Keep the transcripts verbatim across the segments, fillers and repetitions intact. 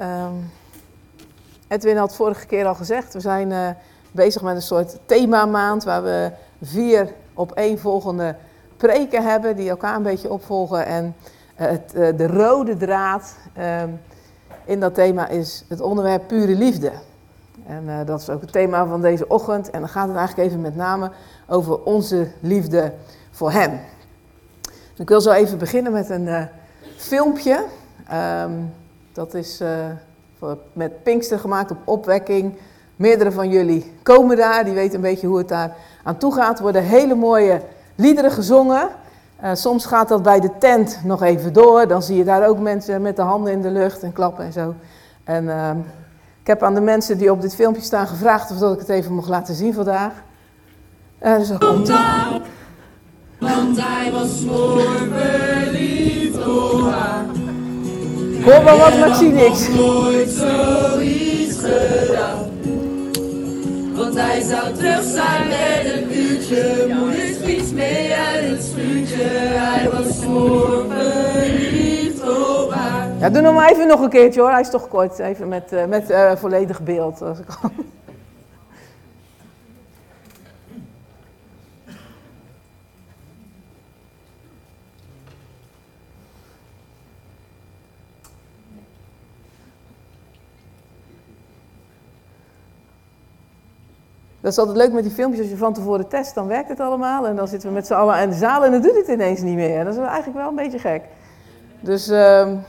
Um, Edwin had vorige keer al gezegd, we zijn uh, bezig met een soort themamaand waar we vier op één volgende preken hebben die elkaar een beetje opvolgen. En uh, het, uh, de rode draad um, in dat thema is het onderwerp pure liefde. En uh, dat is ook het thema van deze ochtend. En dan gaat het eigenlijk even met name over onze liefde voor Hem. Dus ik wil zo even beginnen met een uh, filmpje. Um, dat is uh, met Pinkster gemaakt op Opwekking. Meerdere van jullie komen daar, die weten een beetje hoe het daar aan toe gaat. Er worden hele mooie liederen gezongen. Uh, soms gaat dat bij de tent nog even door. Dan zie je daar ook mensen met de handen in de lucht en klappen en zo. En uh, ik heb aan de mensen die op dit filmpje staan gevraagd of dat ik het even mocht laten zien vandaag. Uh, dus komt hij, want hij was mooi verliefd op haar. Hoor maar wat, maar ik zie niks. Nooit zoiets gedaan. Want hij zou terug zijn met een uurtje. Moeders fiets mee uit het schuurtje. Hij was voor verliefd op haar. Ja, doe nog maar even nog een keertje hoor. Hij is toch kort. Even met, uh, met uh, volledig beeld als ik kan. Dat is altijd leuk met die filmpjes, als je van tevoren test, dan werkt het allemaal. En dan zitten we met z'n allen in de zaal en dan doet het ineens niet meer. Dat is eigenlijk wel een beetje gek. Dus um,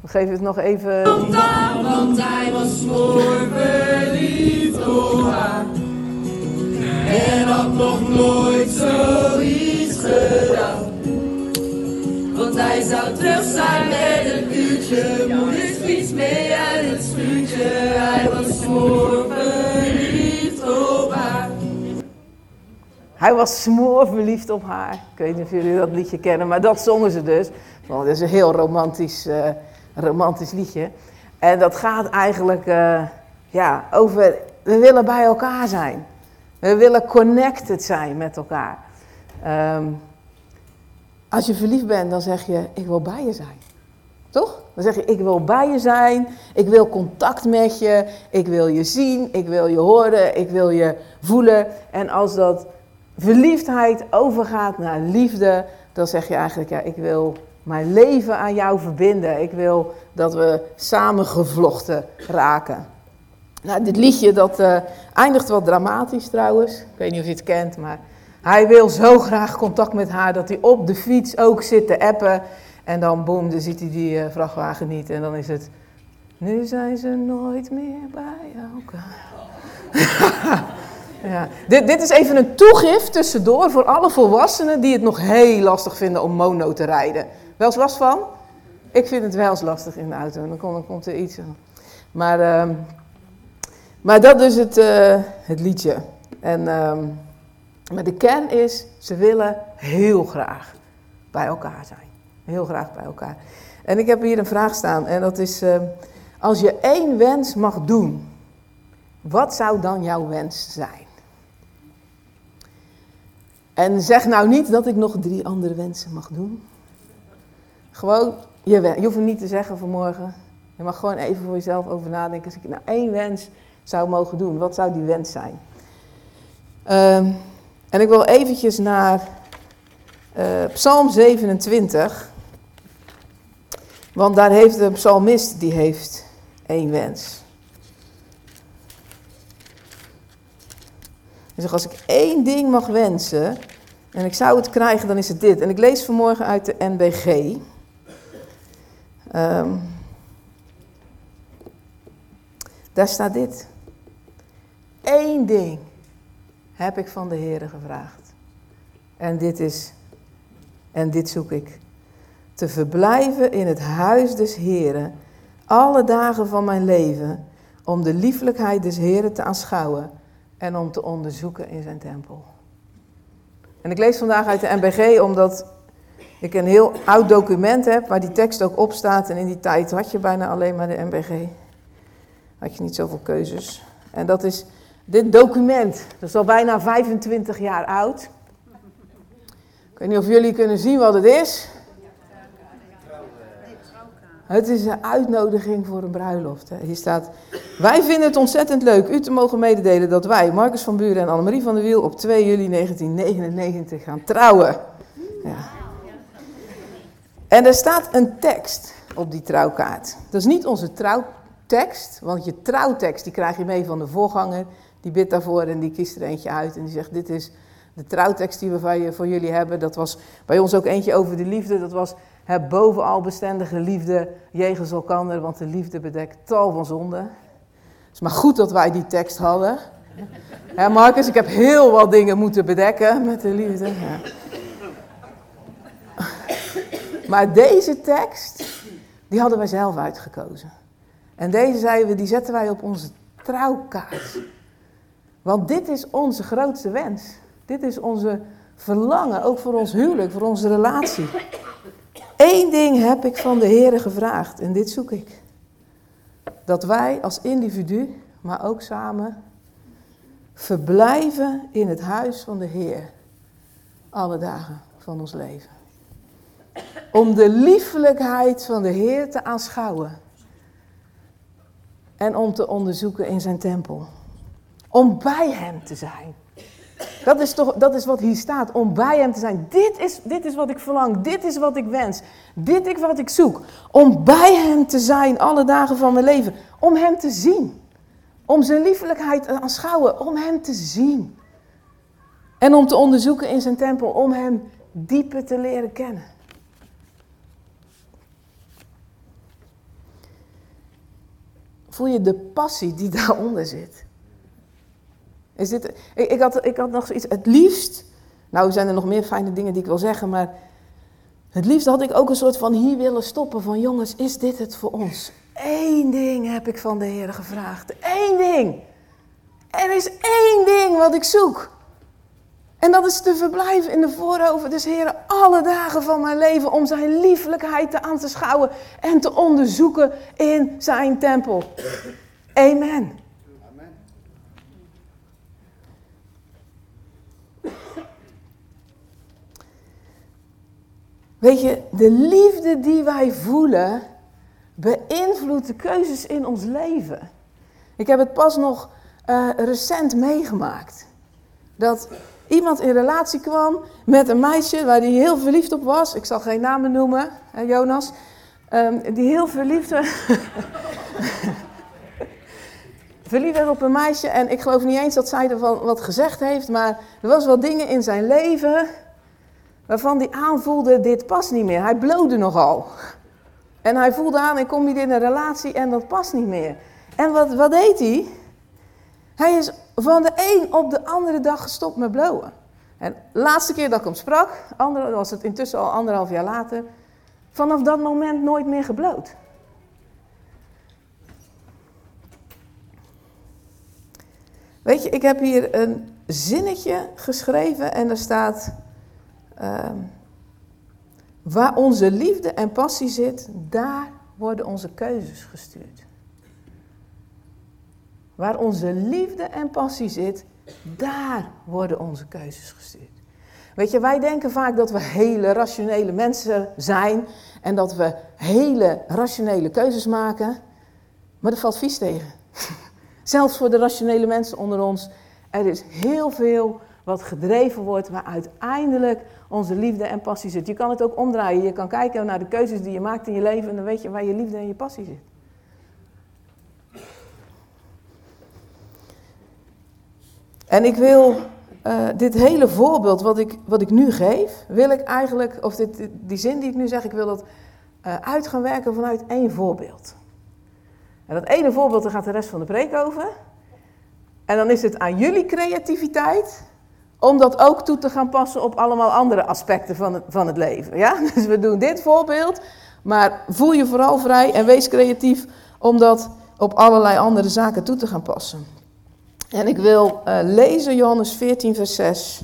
we geven het nog even... Want hij was voor verliefd op haar. En had nog nooit zoiets gedaan. Want hij zou terug zijn met een uurtje. Moeders fiets mee uit het schuurtje. Hij was smoorverliefd op haar. Hij was smoorverliefd op haar. Ik weet niet of jullie dat liedje kennen, maar dat zongen ze dus. Want het is een heel romantisch, uh, romantisch liedje. En dat gaat eigenlijk uh, ja, over... We willen bij elkaar zijn. We willen connected zijn met elkaar. Um, Als je verliefd bent, dan zeg je, ik wil bij je zijn. Toch? Dan zeg je, ik wil bij je zijn. Ik wil contact met je. Ik wil je zien. Ik wil je horen. Ik wil je voelen. En als dat verliefdheid overgaat naar liefde, dan zeg je eigenlijk, ja, ik wil mijn leven aan jou verbinden. Ik wil dat we samen gevlochten raken. Nou, dit liedje, dat uh, eindigt wat dramatisch trouwens. Ik weet niet of je het kent, maar... Hij wil zo graag contact met haar dat hij op de fiets ook zit te appen. En dan boem, dan ziet hij die uh, vrachtwagen niet. En dan is het, nu zijn ze nooit meer bij elkaar. ja. dit, dit is even een toegift tussendoor voor alle volwassenen die het nog heel lastig vinden om mono te rijden. Wel eens last van? Ik vind het wel eens lastig in de auto. Dan komt, dan komt er iets aan. Maar, um, maar dat is het, uh, het liedje. En... Um, Maar de kern is, ze willen heel graag bij elkaar zijn. Heel graag bij elkaar. En ik heb hier een vraag staan en dat is... Uh, als je één wens mag doen, wat zou dan jouw wens zijn? En zeg nou niet dat ik nog drie andere wensen mag doen. Gewoon, je, wens, je hoeft hem niet te zeggen vanmorgen. Je mag gewoon even voor jezelf over nadenken. Als ik nou één wens zou mogen doen, wat zou die wens zijn? Ehm... Um, En ik wil eventjes naar uh, Psalm zevenentwintig, want daar heeft de psalmist, die heeft één wens. Hij zegt, als ik één ding mag wensen en ik zou het krijgen, dan is het dit. En ik lees vanmorgen uit de N B G. Um, daar staat dit. Eén ding heb ik van de Heere gevraagd. En dit is, en dit zoek ik. Te verblijven in het huis des Heeren, alle dagen van mijn leven, om de lieflijkheid des Heeren te aanschouwen en om te onderzoeken in zijn tempel. En ik lees vandaag uit de M B G, omdat ik een heel oud document heb, waar die tekst ook op staat. En in die tijd had je bijna alleen maar de M B G. Had je niet zoveel keuzes. En dat is... Dit document, dat is al bijna vijfentwintig jaar oud. Ik weet niet of jullie kunnen zien wat het is. Het is een uitnodiging voor een bruiloft. Hier staat, wij vinden het ontzettend leuk u te mogen mededelen dat wij, Marcus van Buuren en Annemarie van der Wiel, op twee juli negentien negenennegentig gaan trouwen. Ja. En er staat een tekst op die trouwkaart. Dat is niet onze trouwtekst, want je trouwtekst die krijg je mee van de voorganger. Die bidt daarvoor en die kiest er eentje uit en die zegt, dit is de trouwtekst die we voor jullie hebben. Dat was bij ons ook eentje over de liefde, dat was... Heb bovenal bestendige liefde jegens elkander, want de liefde bedekt tal van zonden. Het is maar goed dat wij die tekst hadden. Hè Marcus, ik heb heel wat dingen moeten bedekken met de liefde. Ja. Maar deze tekst, die hadden wij zelf uitgekozen. En deze zeiden we, die zetten wij op onze trouwkaart. Want dit is onze grootste wens. Dit is onze verlangen, ook voor ons huwelijk, voor onze relatie. Eén ding heb ik van de Heere gevraagd en dit zoek ik. Dat wij als individu, maar ook samen, verblijven in het huis van de Heer. Alle dagen van ons leven. Om de liefelijkheid van de Heer te aanschouwen. En om te onderzoeken in zijn tempel. Om bij hem te zijn. Dat is, toch, dat is wat hier staat, om bij hem te zijn. Dit is, dit is wat ik verlang, dit is wat ik wens, dit is wat ik zoek. Om bij hem te zijn alle dagen van mijn leven. Om hem te zien. Om zijn liefelijkheid te aanschouwen, om hem te zien. En om te onderzoeken in zijn tempel, om hem dieper te leren kennen. Voel je de passie die daaronder zit? Is dit, ik, ik, had, ik had nog iets, het liefst, nou zijn er nog meer fijne dingen die ik wil zeggen, maar het liefst had ik ook een soort van hier willen stoppen van jongens, is dit het voor ons? Eén ding heb ik van de Heer gevraagd, één ding. Er is één ding wat ik zoek. En dat is te verblijven in de voorhoven des Heeren alle dagen van mijn leven om zijn lieflijkheid te aan te schouwen en te onderzoeken in zijn tempel. Amen. Weet je, de liefde die wij voelen beïnvloedt de keuzes in ons leven. Ik heb het pas nog uh, recent meegemaakt. Dat iemand in relatie kwam met een meisje waar hij heel verliefd op was. Ik zal geen namen noemen, hè Jonas. Um, die heel verliefd was. verliefd werd op een meisje en ik geloof niet eens dat zij ervan wat gezegd heeft. Maar er was wel dingen in zijn leven... waarvan hij aanvoelde, dit past niet meer. Hij bloodde nogal. En hij voelde aan, ik kom niet in een relatie en dat past niet meer. En wat, wat deed hij? Hij is van de een op de andere dag gestopt met blowen. En de laatste keer dat ik hem sprak, ander, was het intussen al anderhalf jaar later... vanaf dat moment nooit meer gebloot. Weet je, ik heb hier een zinnetje geschreven en daar staat... Uh, waar onze liefde en passie zit, daar worden onze keuzes gestuurd. Waar onze liefde en passie zit, daar worden onze keuzes gestuurd. Weet je, wij denken vaak dat we hele rationele mensen zijn en dat we hele rationele keuzes maken, maar er valt vies tegen. Zelfs voor de rationele mensen onder ons, er is heel veel wat gedreven wordt, waar uiteindelijk onze liefde en passie zit. Je kan het ook omdraaien. Je kan kijken naar de keuzes die je maakt in je leven... en dan weet je waar je liefde en je passie zit. En ik wil uh, dit hele voorbeeld wat ik, wat ik nu geef... wil ik eigenlijk, of dit, die zin die ik nu zeg... ik wil dat uh, uit gaan werken vanuit één voorbeeld. En dat ene voorbeeld, daar gaat de rest van de preek over. En dan is het aan jullie creativiteit... om dat ook toe te gaan passen op allemaal andere aspecten van het, van het leven. Ja? Dus we doen dit voorbeeld, maar voel je vooral vrij en wees creatief... om dat op allerlei andere zaken toe te gaan passen. En ik wil uh, lezen Johannes veertien vers zes.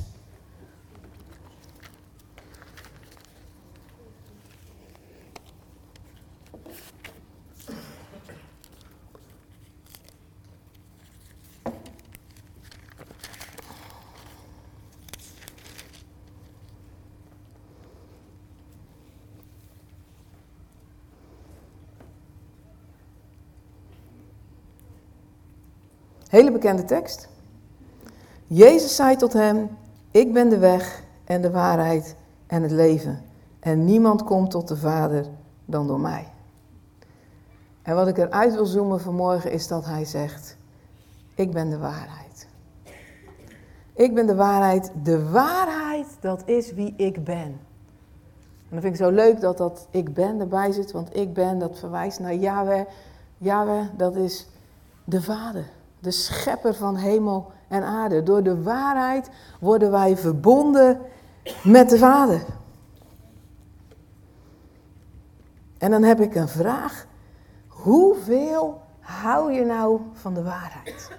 Hele bekende tekst. Jezus zei tot hem, ik ben de weg en de waarheid en het leven. En niemand komt tot de Vader dan door mij. En wat ik eruit wil zoomen vanmorgen is dat hij zegt, ik ben de waarheid. Ik ben de waarheid. De waarheid, dat is wie ik ben. En dat vind ik zo leuk dat dat ik ben erbij zit. Want ik ben, dat verwijst naar Yahweh. Yahweh, dat is de Vader. De schepper van hemel en aarde. Door de waarheid worden wij verbonden met de Vader. En dan heb ik een vraag. Hoeveel hou je nou van de waarheid?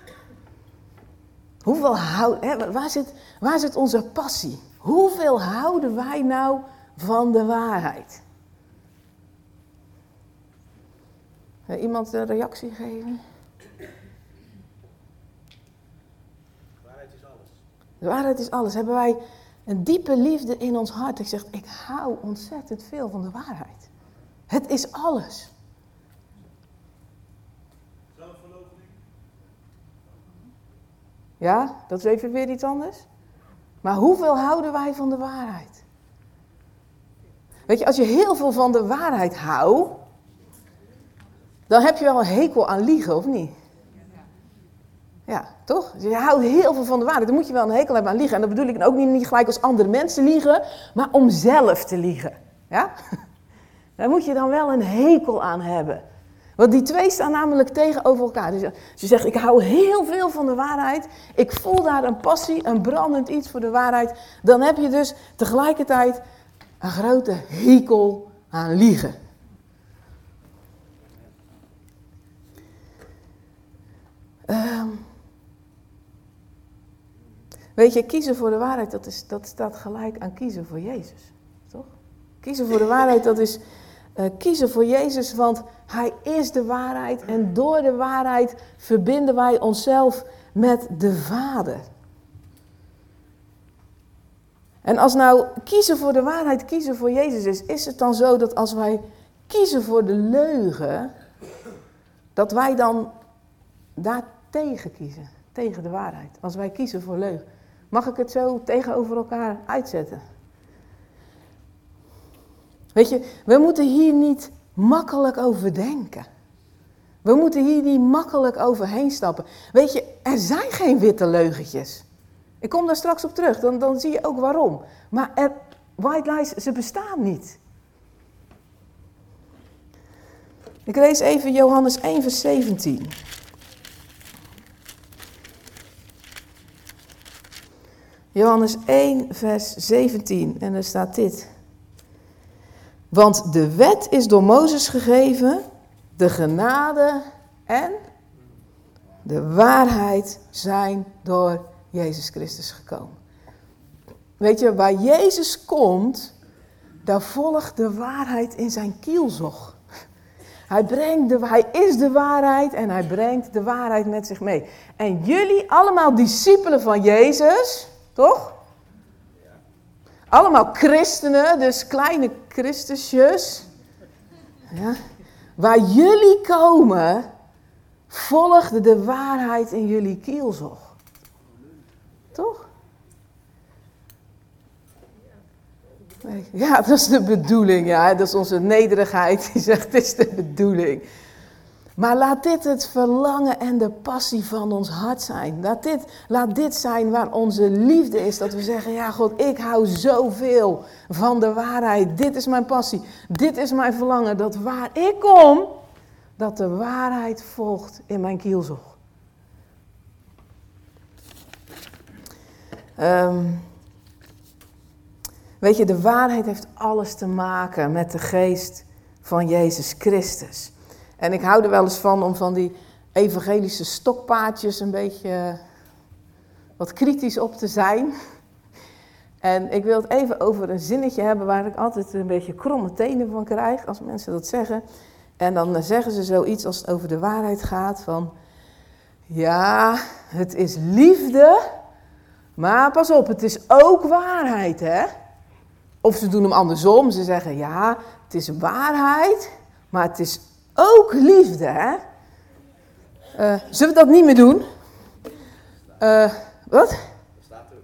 Hoeveel houd, hè, waar, zit, waar zit onze passie? Hoeveel houden wij nou van de waarheid? Iemand een reactie geven? De waarheid is alles. De waarheid is alles. Hebben wij een diepe liefde in ons hart? Ik zeg, ik hou ontzettend veel van de waarheid. Het is alles. Ja, dat is even weer iets anders. Maar hoeveel houden wij van de waarheid? Weet je, als je heel veel van de waarheid houdt, dan heb je wel een hekel aan liegen, of niet? Ja, toch? Dus je houdt heel veel van de waarheid, dan moet je wel een hekel hebben aan liegen. En dat bedoel ik ook niet, niet gelijk als andere mensen liegen, maar om zelf te liegen. Ja? Daar moet je dan wel een hekel aan hebben. Want die twee staan namelijk tegenover elkaar. Dus als je zegt, ik hou heel veel van de waarheid, ik voel daar een passie, een brandend iets voor de waarheid, dan heb je dus tegelijkertijd een grote hekel aan liegen. Um, weet je, kiezen voor de waarheid, dat, is, dat staat gelijk aan kiezen voor Jezus, toch? Kiezen voor de waarheid, dat is... Uh, kiezen voor Jezus, want Hij is de waarheid en door de waarheid verbinden wij onszelf met de Vader. En als nou kiezen voor de waarheid, kiezen voor Jezus is, is het dan zo dat als wij kiezen voor de leugen, dat wij dan daartegen kiezen, tegen de waarheid, als wij kiezen voor leugen. Mag ik het zo tegenover elkaar uitzetten? Weet je, we moeten hier niet makkelijk over denken. We moeten hier niet makkelijk overheen stappen. Weet je, er zijn geen witte leugentjes. Ik kom daar straks op terug, dan, dan zie je ook waarom. Maar er, white lies, ze bestaan niet. Ik lees even Johannes één vers zeventien. Johannes één vers zeventien, en er staat dit. Want de wet is door Mozes gegeven, de genade en de waarheid zijn door Jezus Christus gekomen. Weet je, waar Jezus komt, daar volgt de waarheid in zijn kielzog. Hij, brengt de, hij is de waarheid en hij brengt de waarheid met zich mee. En jullie, allemaal discipelen van Jezus, toch? Allemaal christenen, dus kleine Christusjes. Ja, waar jullie komen, volgde de waarheid in jullie kielzog. Toch? Nee, ja, dat is de bedoeling. Ja, dat is onze nederigheid die zegt, het is de bedoeling. Maar laat dit het verlangen en de passie van ons hart zijn. Laat dit, laat dit zijn waar onze liefde is. Dat we zeggen, ja God, ik hou zoveel van de waarheid. Dit is mijn passie. Dit is mijn verlangen. Dat waar ik kom, dat de waarheid volgt in mijn kielzog. Um, weet je, de waarheid heeft alles te maken met de geest van Jezus Christus. En ik hou er wel eens van om van die evangelische stokpaardjes een beetje wat kritisch op te zijn. En ik wil het even over een zinnetje hebben waar ik altijd een beetje kromme tenen van krijg als mensen dat zeggen. En dan zeggen ze zoiets als het over de waarheid gaat van... Ja, het is liefde, maar pas op, het is ook waarheid, hè? Of ze doen hem andersom, ze zeggen ja, het is waarheid, maar het is ook liefde, hè? Uh, zullen we dat niet meer doen? Uh, wat? Dat staat er ook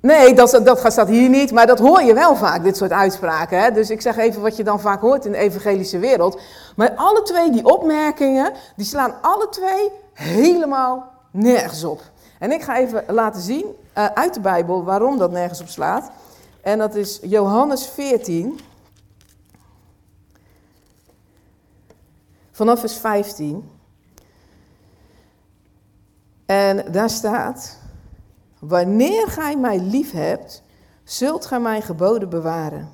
niet. Nee, dat, dat staat hier niet, maar dat hoor je wel vaak, dit soort uitspraken. Hè? Dus ik zeg even wat je dan vaak hoort in de evangelische wereld. Maar alle twee die opmerkingen, die slaan alle twee helemaal nergens op. En ik ga even laten zien uh, uit de Bijbel waarom dat nergens op slaat. En dat is Johannes veertien, vanaf vers vijftien. En daar staat: wanneer gij mij lief hebt, zult gij mijn geboden bewaren.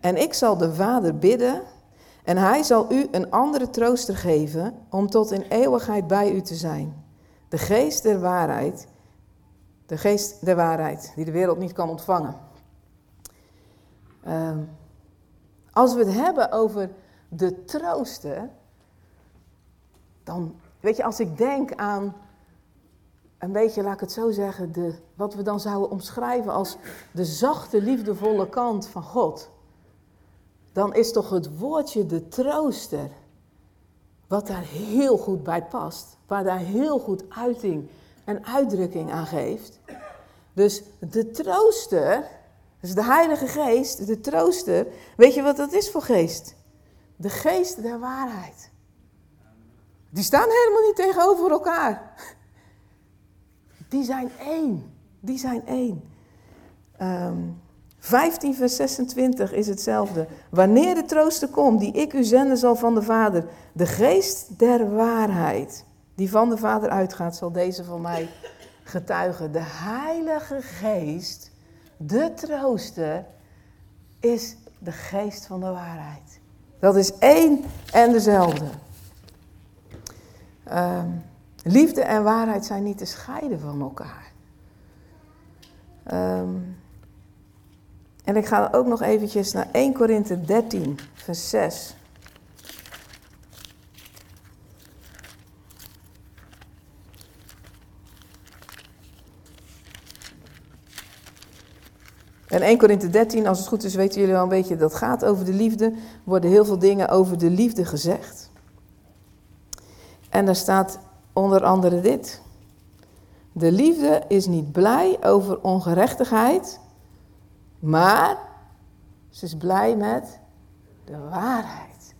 En ik zal de Vader bidden, en hij zal u een andere trooster geven, om tot in eeuwigheid bij u te zijn. De geest der waarheid, de geest der waarheid, die de wereld niet kan ontvangen. Uh, als we het hebben over de troosten, dan, weet je, als ik denk aan een beetje, laat ik het zo zeggen, de, wat we dan zouden omschrijven als de zachte, liefdevolle kant van God, dan is toch het woordje de trooster, wat daar heel goed bij past, waar daar heel goed uiting en uitdrukking aan geeft. Dus de trooster, dus de Heilige Geest, de trooster, weet je wat dat is voor geest? De geest der waarheid. Die staan helemaal niet tegenover elkaar. Die zijn één. Die zijn één. Um, vijftien vers zesentwintig is hetzelfde. Wanneer de trooster komt, die ik u zenden zal van de Vader, de geest der waarheid, die van de Vader uitgaat, zal deze van mij getuigen. De Heilige Geest, de trooster, is de geest van de waarheid. Dat is één en dezelfde. Um, liefde en waarheid zijn niet te scheiden van elkaar. Um, en ik ga ook nog eventjes naar Eerste Korinthe dertien, vers zes. En Eerste Korinthe dertien, als het goed is, weten jullie wel een beetje dat gaat over de liefde. Worden heel veel dingen over de liefde gezegd. En daar staat onder andere dit: de liefde is niet blij over ongerechtigheid, maar ze is blij met de waarheid.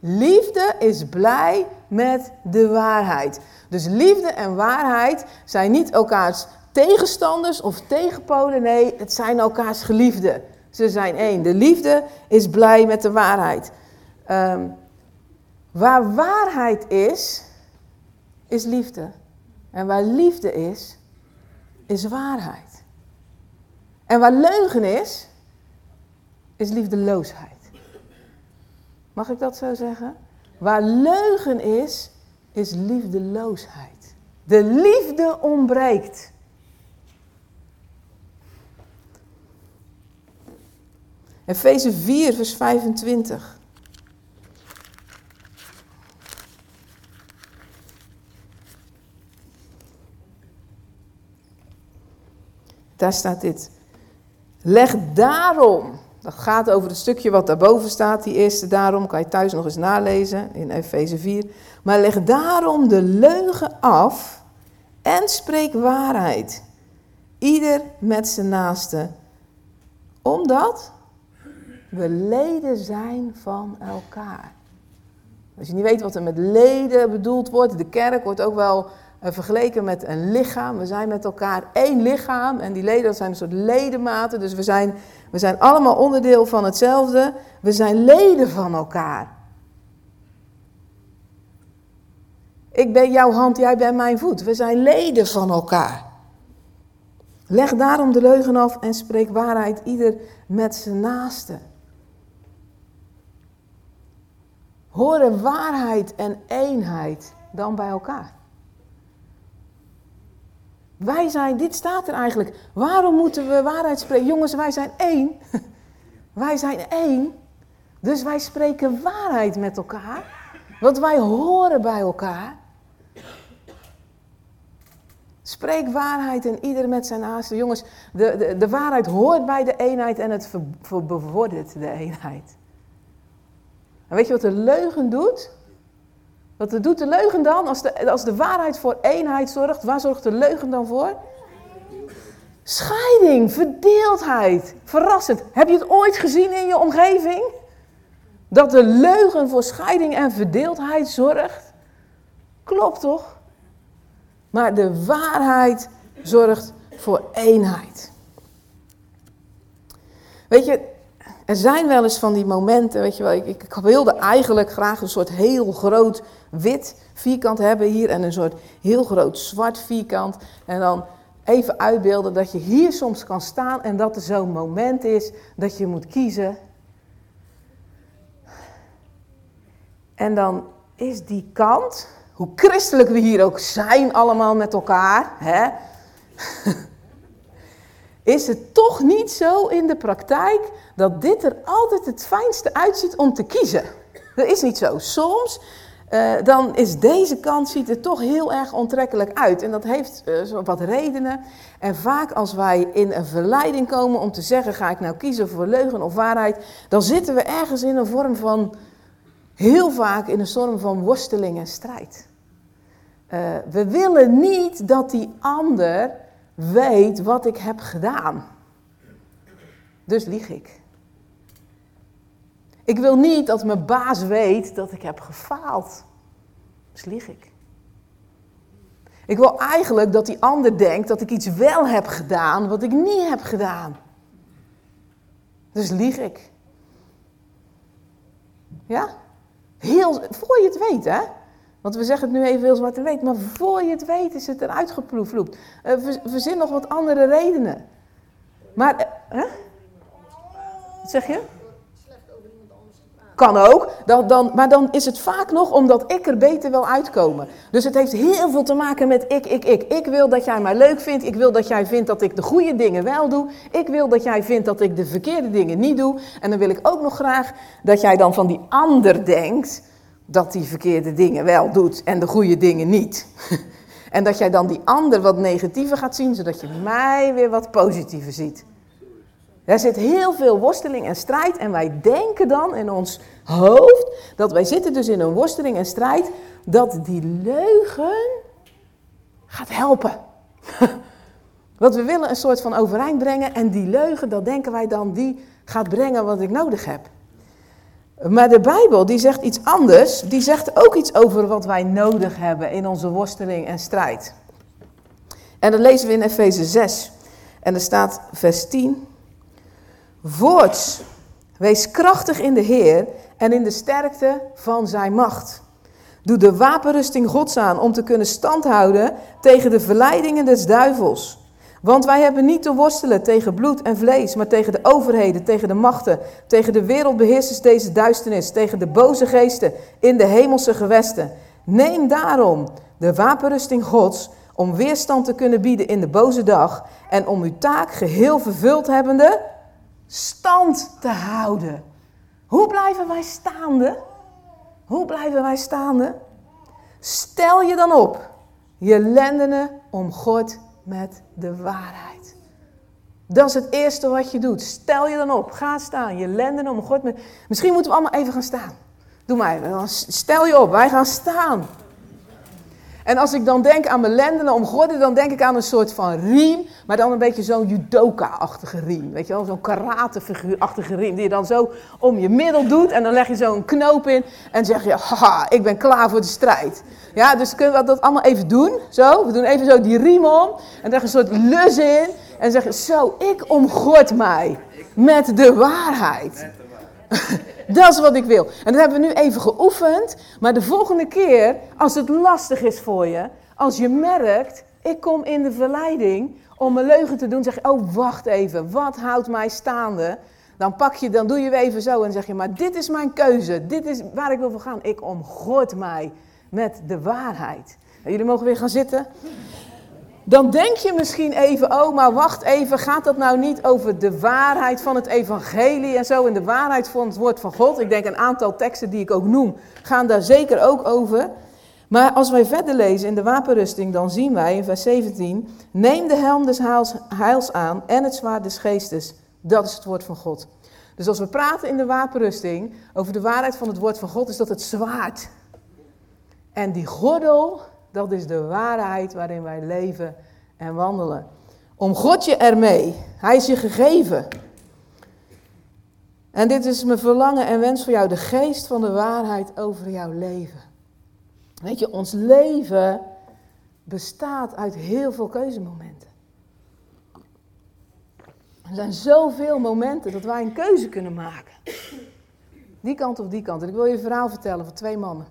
Liefde is blij met de waarheid. Dus liefde en waarheid zijn niet elkaars tegenstanders of tegenpolen, nee, het zijn elkaars geliefden. Ze zijn één. De liefde is blij met de waarheid. Um, waar waarheid is, is liefde. En waar liefde is, is waarheid. En waar leugen is, is liefdeloosheid. Mag ik dat zo zeggen? Waar leugen is, is liefdeloosheid. De liefde ontbreekt. Efeze vier, vers vijfentwintig. Daar staat dit. Leg daarom, dat gaat over het stukje wat daarboven staat, die eerste daarom, kan je thuis nog eens nalezen in Efeze vier. Maar leg daarom de leugen af en spreek waarheid, ieder met zijn naaste, omdat we leden zijn van elkaar. Als je niet weet wat er met leden bedoeld wordt, de kerk wordt ook wel vergeleken met een lichaam. We zijn met elkaar één lichaam en die leden zijn een soort ledematen. Dus we zijn, we zijn allemaal onderdeel van hetzelfde. We zijn leden van elkaar. Ik ben jouw hand, jij bent mijn voet. We zijn leden van elkaar. Leg daarom de leugen af en spreek waarheid ieder met zijn naaste. Horen waarheid en eenheid dan bij elkaar? Wij zijn, dit staat er eigenlijk. Waarom moeten we waarheid spreken? Jongens, wij zijn één. Wij zijn één. Dus wij spreken waarheid met elkaar. Want wij horen bij elkaar. Spreek waarheid en ieder met zijn naaste. Jongens, de, de, de waarheid hoort bij de eenheid en het ver, ver, bevordert de eenheid. En weet je wat de leugen doet? Wat doet de leugen dan? Als de, als de waarheid voor eenheid zorgt, waar zorgt de leugen dan voor? Scheiding, verdeeldheid. Verrassend. Heb je het ooit gezien in je omgeving? Dat de leugen voor scheiding en verdeeldheid zorgt? Klopt toch? Maar de waarheid zorgt voor eenheid. Weet je, er zijn wel eens van die momenten, weet je wel, ik, ik wilde eigenlijk graag een soort heel groot wit vierkant hebben hier en een soort heel groot zwart vierkant. En dan even uitbeelden dat je hier soms kan staan en dat er zo'n moment is dat je moet kiezen. En dan is die kant, hoe christelijk we hier ook zijn allemaal met elkaar, hè? Is het toch niet zo in de praktijk dat dit er altijd het fijnste uitziet om te kiezen? Dat is niet zo. Soms uh, dan is deze kant ziet er toch heel erg aantrekkelijk uit. En dat heeft uh, wat redenen. En vaak als wij in een verleiding komen om te zeggen, ga ik nou kiezen voor leugen of waarheid, dan zitten we ergens in een vorm van, heel vaak in een vorm van worsteling en strijd. Uh, we willen niet dat die ander weet wat ik heb gedaan. Dus lieg ik. Ik wil niet dat mijn baas weet dat ik heb gefaald. Dus lieg ik. Ik wil eigenlijk dat die ander denkt dat ik iets wel heb gedaan wat ik niet heb gedaan. Dus lieg ik. Ja? Heel, voor je het weet, hè? Want we zeggen het nu even heel zwart en weet, maar voor je het weet is het eruit geploefloept. Uh, verzin nog wat andere redenen. Maar, uh, huh? Wat zeg je? Kan ook, dan, dan, maar dan is het vaak nog omdat ik er beter wil uitkomen. Dus het heeft heel veel te maken met ik, ik, ik. Ik wil dat jij mij leuk vindt. Ik wil dat jij vindt dat ik de goede dingen wel doe. Ik wil dat jij vindt dat ik de verkeerde dingen niet doe. En dan wil ik ook nog graag dat jij dan van die ander denkt dat die verkeerde dingen wel doet en de goede dingen niet. En dat jij dan die ander wat negatiever gaat zien, zodat je mij weer wat positiever ziet. Er zit heel veel worsteling en strijd en wij denken dan in ons hoofd, dat wij zitten dus in een worsteling en strijd, dat die leugen gaat helpen. Want we willen een soort van overeind brengen en die leugen, dat denken wij dan, die gaat brengen wat ik nodig heb. Maar de Bijbel, die zegt iets anders, die zegt ook iets over wat wij nodig hebben in onze worsteling en strijd. En dat lezen we in Efeze zes en er staat vers tien... Voorts, wees krachtig in de Heer en in de sterkte van zijn macht. Doe de wapenrusting Gods aan om te kunnen standhouden tegen de verleidingen des duivels. Want wij hebben niet te worstelen tegen bloed en vlees, maar tegen de overheden, tegen de machten, tegen de wereldbeheersers deze duisternis, tegen de boze geesten in de hemelse gewesten. Neem daarom de wapenrusting Gods om weerstand te kunnen bieden in de boze dag en om uw taak geheel vervuld hebbende stand te houden. Hoe blijven wij staande? Hoe blijven wij staande? Stel je dan op, je lendenen omgord met de waarheid. Dat is het eerste wat je doet. Stel je dan op, ga staan, je lendenen omgord met... Misschien moeten we allemaal even gaan staan. Doe maar even. Stel je op, wij gaan staan. En als ik dan denk aan mijn lendenen omgorden, dan denk ik aan een soort van riem, maar dan een beetje zo'n judoka-achtige riem. Weet je wel, zo'n karatefiguur-achtige riem die je dan zo om je middel doet en dan leg je zo'n knoop in en zeg je, haha, ik ben klaar voor de strijd. Ja, dus kunnen we dat allemaal even doen, zo. We doen even zo die riem om en leg een soort lus in en zeg je, zo, ik omgord mij met de waarheid. Dat is wat ik wil. En dat hebben we nu even geoefend. Maar de volgende keer, als het lastig is voor je, als je merkt, ik kom in de verleiding om een leugen te doen, zeg je, oh wacht even, wat houdt mij staande? Dan pak je, dan doe je even zo en zeg je, maar dit is mijn keuze, dit is waar ik wil voor gaan. Ik omgord mij met de waarheid. En jullie mogen weer gaan zitten. Dan denk je misschien even, oh, maar wacht even, gaat dat nou niet over de waarheid van het evangelie en zo, en de waarheid van het woord van God? Ik denk een aantal teksten die ik ook noem, gaan daar zeker ook over. Maar als wij verder lezen in de wapenrusting, dan zien wij in vers zeventien, neem de helm des heils aan en het zwaard des geestes. Dat is het woord van God. Dus als we praten in de wapenrusting over de waarheid van het woord van God, is dat het zwaard. En die gordel, dat is de waarheid waarin wij leven en wandelen. Omgord je ermee. Hij is je gegeven. En dit is mijn verlangen en wens voor jou. De geest van de waarheid over jouw leven. Weet je, ons leven bestaat uit heel veel keuzemomenten. Er zijn zoveel momenten dat wij een keuze kunnen maken. Die kant of die kant. En ik wil je een verhaal vertellen van twee mannen.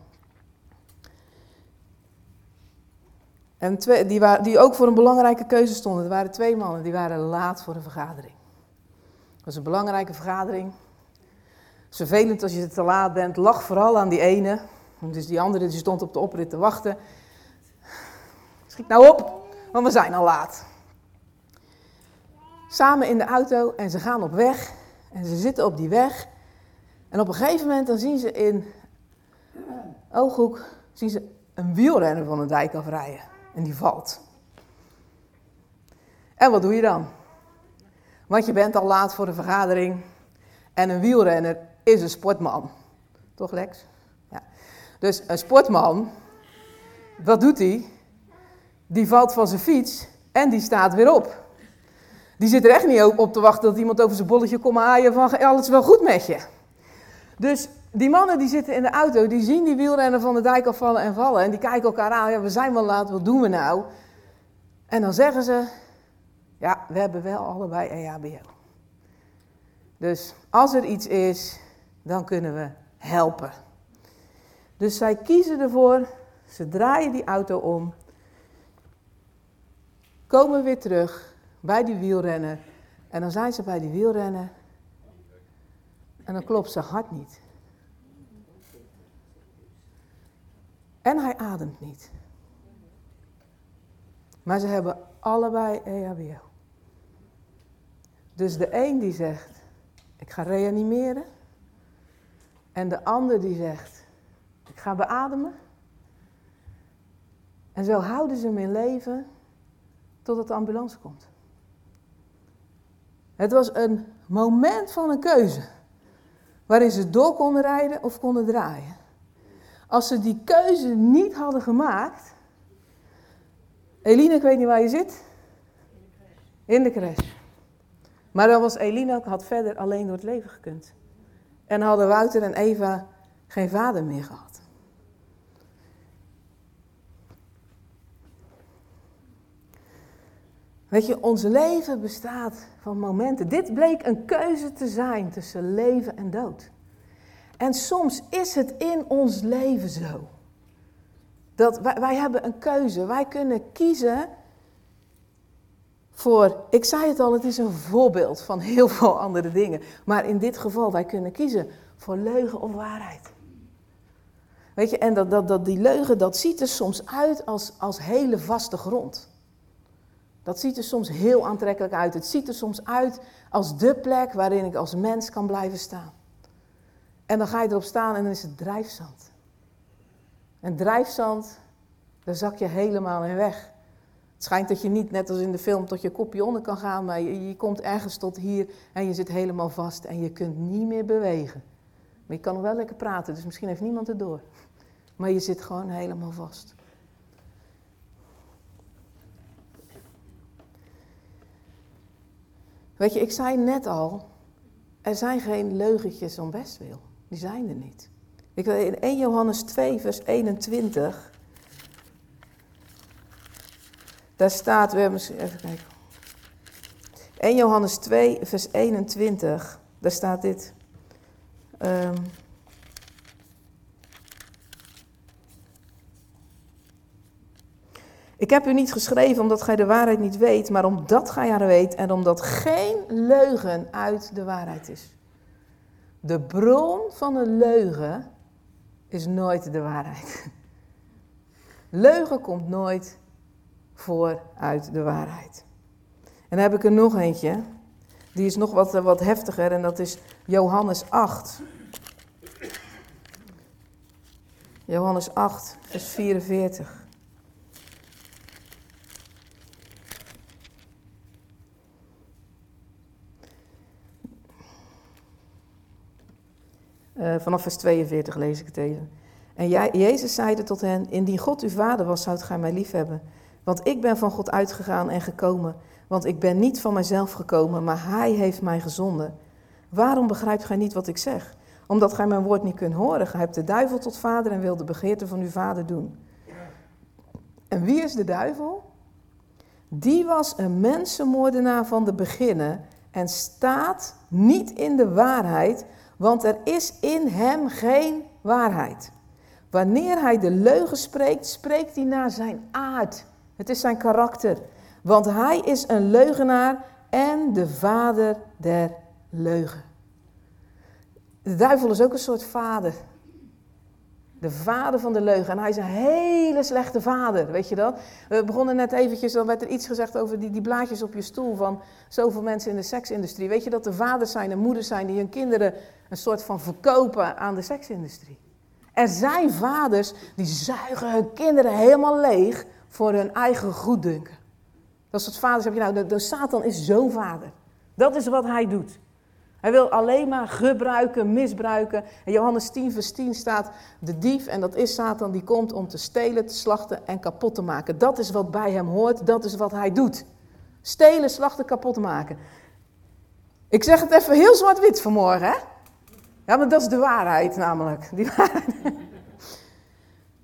En twee, die, waren, die ook voor een belangrijke keuze stonden. Er waren twee mannen, die waren laat voor een vergadering. Het was een belangrijke vergadering. Vervelend als je te laat bent. Lach vooral aan die ene. Dus die andere die stond op de oprit te wachten. Schiet nou op, want we zijn al laat. Samen in de auto en ze gaan op weg. En ze zitten op die weg. En op een gegeven moment dan zien ze in ooghoek zien ze een wielrenner van de dijk afrijden. En die valt. En wat doe je dan? Want je bent al laat voor de vergadering. En een wielrenner is een sportman. Toch, Lex? Ja. Dus een sportman, wat doet hij? Die valt van zijn fiets en die staat weer op. Die zit er echt niet op te wachten dat iemand over zijn bolletje komt haaien van alles wel goed met je. Dus die mannen die zitten in de auto, die zien die wielrenner van de dijk afvallen en vallen. En die kijken elkaar aan, ja, we zijn wel laat, wat doen we nou? En dan zeggen ze, ja, we hebben wel allebei E H B O. Dus als er iets is, dan kunnen we helpen. Dus zij kiezen ervoor, ze draaien die auto om, komen weer terug bij die wielrenner. En dan zijn ze bij die wielrenner en dan klopt zijn hart niet. En hij ademt niet. Maar ze hebben allebei E H B O. Dus de een die zegt, ik ga reanimeren. En de ander die zegt, ik ga beademen. En zo houden ze hem in leven totdat de ambulance komt. Het was een moment van een keuze. Waarin ze door konden rijden of konden draaien. Als ze die keuze niet hadden gemaakt... Eline, ik weet niet waar je zit. In de crash. Maar dan was Eline ook, had verder alleen door het leven gekund. En hadden Wouter en Eva geen vader meer gehad. Weet je, ons leven bestaat van momenten. Dit bleek een keuze te zijn tussen leven en dood. En soms is het in ons leven zo. Dat wij, wij hebben een keuze. Wij kunnen kiezen voor, ik zei het al, het is een voorbeeld van heel veel andere dingen. Maar in dit geval, wij kunnen kiezen voor leugen of waarheid. Weet je, en dat, dat, dat die leugen, dat ziet er soms uit als, als hele vaste grond. Dat ziet er soms heel aantrekkelijk uit. Het ziet er soms uit als de plek waarin ik als mens kan blijven staan. En dan ga je erop staan en dan is het drijfzand. En drijfzand, daar zak je helemaal in weg. Het schijnt dat je niet, net als in de film, tot je kopje onder kan gaan. Maar je, je komt ergens tot hier en je zit helemaal vast en je kunt niet meer bewegen. Maar je kan nog wel lekker praten, dus misschien heeft niemand het door. Maar je zit gewoon helemaal vast. Weet je, ik zei net al, er zijn geen leugentjes om bestwil. Die zijn er niet. Ik wil in Eerste Johannes twee, vers eenentwintig. Daar staat, we hebben eens even kijken. Eerste Johannes twee, vers eenentwintig. Daar staat dit. Um, Ik heb u niet geschreven omdat gij de waarheid niet weet, maar omdat gij haar weet en omdat geen leugen uit de waarheid is. De bron van een leugen is nooit de waarheid. Leugen komt nooit voor uit de waarheid. En dan heb ik er nog eentje. Die is nog wat, wat heftiger en dat is Johannes acht. Johannes acht, vers vierenveertig. Uh, vanaf vers tweeënveertig lees ik het even. En jij, Jezus zeide tot hen, indien God uw vader was, zoudt gij mij liefhebben. Want ik ben van God uitgegaan en gekomen. Want ik ben niet van mijzelf gekomen, maar hij heeft mij gezonden. Waarom begrijpt gij niet wat ik zeg? Omdat gij mijn woord niet kunt horen. Gij hebt de duivel tot vader en wil de begeerte van uw vader doen. En wie is de duivel? Die was een mensenmoordenaar van de beginnen en staat niet in de waarheid, want er is in hem geen waarheid. Wanneer hij de leugen spreekt, spreekt hij naar zijn aard. Het is zijn karakter, want hij is een leugenaar en de vader der leugen. De duivel is ook een soort vader. De vader van de leugen. En hij is een hele slechte vader, weet je dat? We begonnen net eventjes, dan werd er iets gezegd over die, die blaadjes op je stoel van zoveel mensen in de seksindustrie. Weet je dat er vaders zijn en moeders zijn die hun kinderen een soort van verkopen aan de seksindustrie? Er zijn vaders die zuigen hun kinderen helemaal leeg voor hun eigen goeddunken. Dat soort vaders heb je nou. De, de Satan is zo'n vader. Dat is wat hij doet. Hij wil alleen maar gebruiken, misbruiken. En Johannes tien vers tien staat, de dief, en dat is Satan, die komt om te stelen, te slachten en kapot te maken. Dat is wat bij hem hoort, dat is wat hij doet. Stelen, slachten, kapot maken. Ik zeg het even heel zwart-wit vanmorgen, hè? Ja, maar dat is de waarheid namelijk. Die waarheid.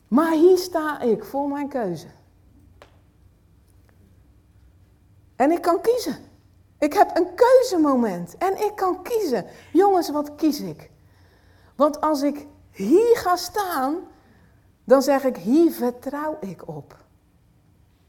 Maar hier sta ik voor mijn keuze. En ik kan kiezen. Ik heb een keuzemoment en ik kan kiezen. Jongens, wat kies ik? Want als ik hier ga staan, dan zeg ik, hier vertrouw ik op.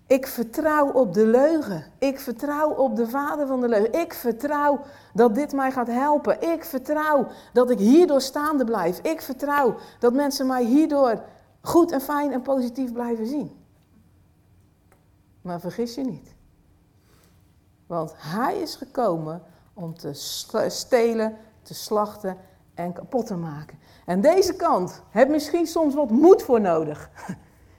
Ik vertrouw op de leugen. Ik vertrouw op de vader van de leugen. Ik vertrouw dat dit mij gaat helpen. Ik vertrouw dat ik hierdoor staande blijf. Ik vertrouw dat mensen mij hierdoor goed en fijn en positief blijven zien. Maar vergis je niet. Want hij is gekomen om te stelen, te slachten en kapot te maken. En deze kant heeft misschien soms wat moed voor nodig.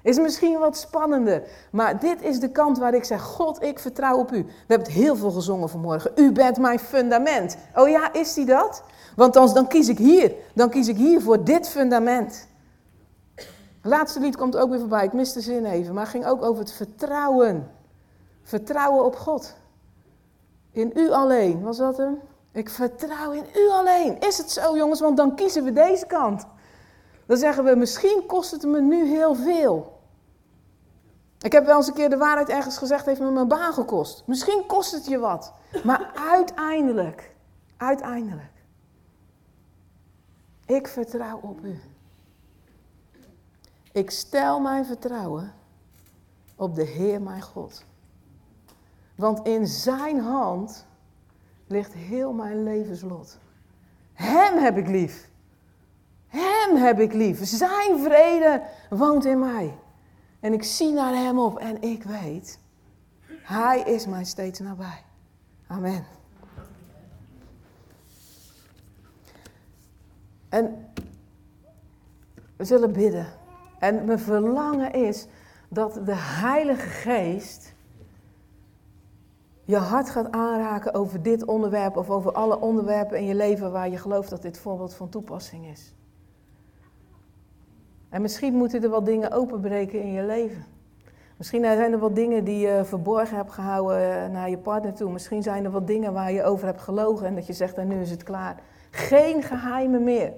Is misschien wat spannender. Maar dit is de kant waar ik zeg, God, ik vertrouw op u. We hebben het heel veel gezongen vanmorgen. U bent mijn fundament. Oh ja, is die dat? Want dan, dan kies ik hier. Dan kies ik hier voor dit fundament. Het laatste lied komt ook weer voorbij. Ik mis de zin even. Maar het ging ook over het vertrouwen. Vertrouwen op God. In u alleen, was dat hem? Ik vertrouw in u alleen. Is het zo, jongens? Want dan kiezen we deze kant. Dan zeggen we, misschien kost het me nu heel veel. Ik heb wel eens een keer de waarheid ergens gezegd, heeft me mijn baan gekost. Misschien kost het je wat. Maar uiteindelijk, uiteindelijk. Ik vertrouw op u. Ik stel mijn vertrouwen op de Heer mijn God. Want in zijn hand ligt heel mijn levenslot. Hem heb ik lief. Hem heb ik lief. Zijn vrede woont in mij. En ik zie naar hem op en ik weet, hij is mij steeds nabij. Amen. En we zullen bidden. En mijn verlangen is dat de Heilige Geest je hart gaat aanraken over dit onderwerp of over alle onderwerpen in je leven waar je gelooft dat dit voorbeeld van toepassing is. En misschien moeten er wat dingen openbreken in je leven. Misschien zijn er wat dingen die je verborgen hebt gehouden naar je partner toe. Misschien zijn er wat dingen waar je over hebt gelogen en dat je zegt, en nu is het klaar. Geen geheimen meer.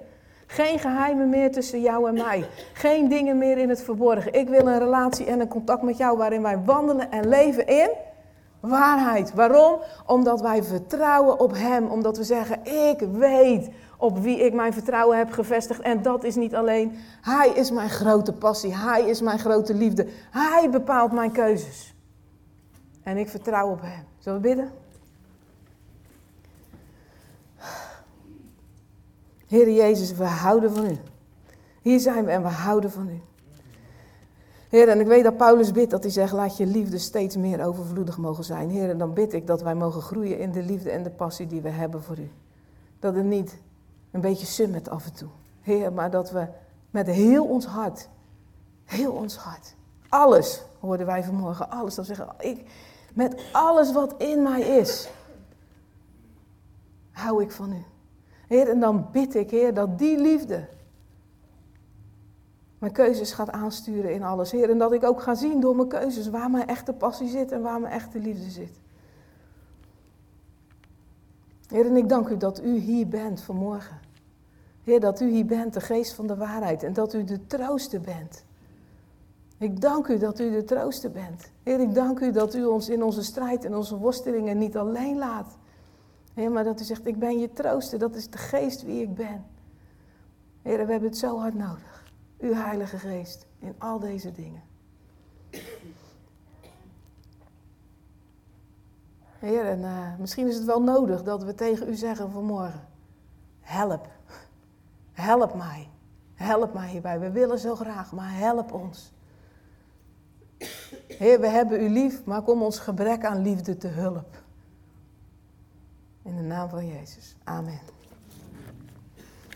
Geen geheimen meer tussen jou en mij. Geen dingen meer in het verborgen. Ik wil een relatie en een contact met jou waarin wij wandelen en leven in waarheid. Waarom? Omdat wij vertrouwen op hem. Omdat we zeggen, ik weet op wie ik mijn vertrouwen heb gevestigd. En dat is niet alleen, hij is mijn grote passie. Hij is mijn grote liefde. Hij bepaalt mijn keuzes. En ik vertrouw op hem. Zullen we bidden? Heere Jezus, we houden van u. Hier zijn we en we houden van u. Heer, en ik weet dat Paulus bidt, dat hij zegt, laat je liefde steeds meer overvloedig mogen zijn. Heer, en dan bid ik dat wij mogen groeien in de liefde en de passie die we hebben voor u. Dat het niet een beetje summet af en toe. Heer, maar dat we met heel ons hart, heel ons hart, alles, hoorden wij vanmorgen, alles. Dat we zeggen, ik, met alles wat in mij is, hou ik van u. Heer, en dan bid ik, Heer, dat die liefde mijn keuzes gaat aansturen in alles, Heer. En dat ik ook ga zien door mijn keuzes waar mijn echte passie zit en waar mijn echte liefde zit. Heer, en ik dank u dat u hier bent vanmorgen. Heer, dat u hier bent, de geest van de waarheid. En dat u de trooster bent. Ik dank u dat u de trooster bent. Heer, ik dank u dat u ons in onze strijd en onze worstelingen niet alleen laat. Heer, maar dat u zegt, ik ben je trooster. Dat is de geest wie ik ben. Heer, we hebben het zo hard nodig. Uw Heilige Geest in al deze dingen. Heer, en uh, misschien is het wel nodig dat we tegen u zeggen vanmorgen. Help. Help mij. Help mij hierbij. We willen zo graag, maar help ons. Heer, we hebben u lief, maar kom ons gebrek aan liefde te hulp. In de naam van Jezus. Amen.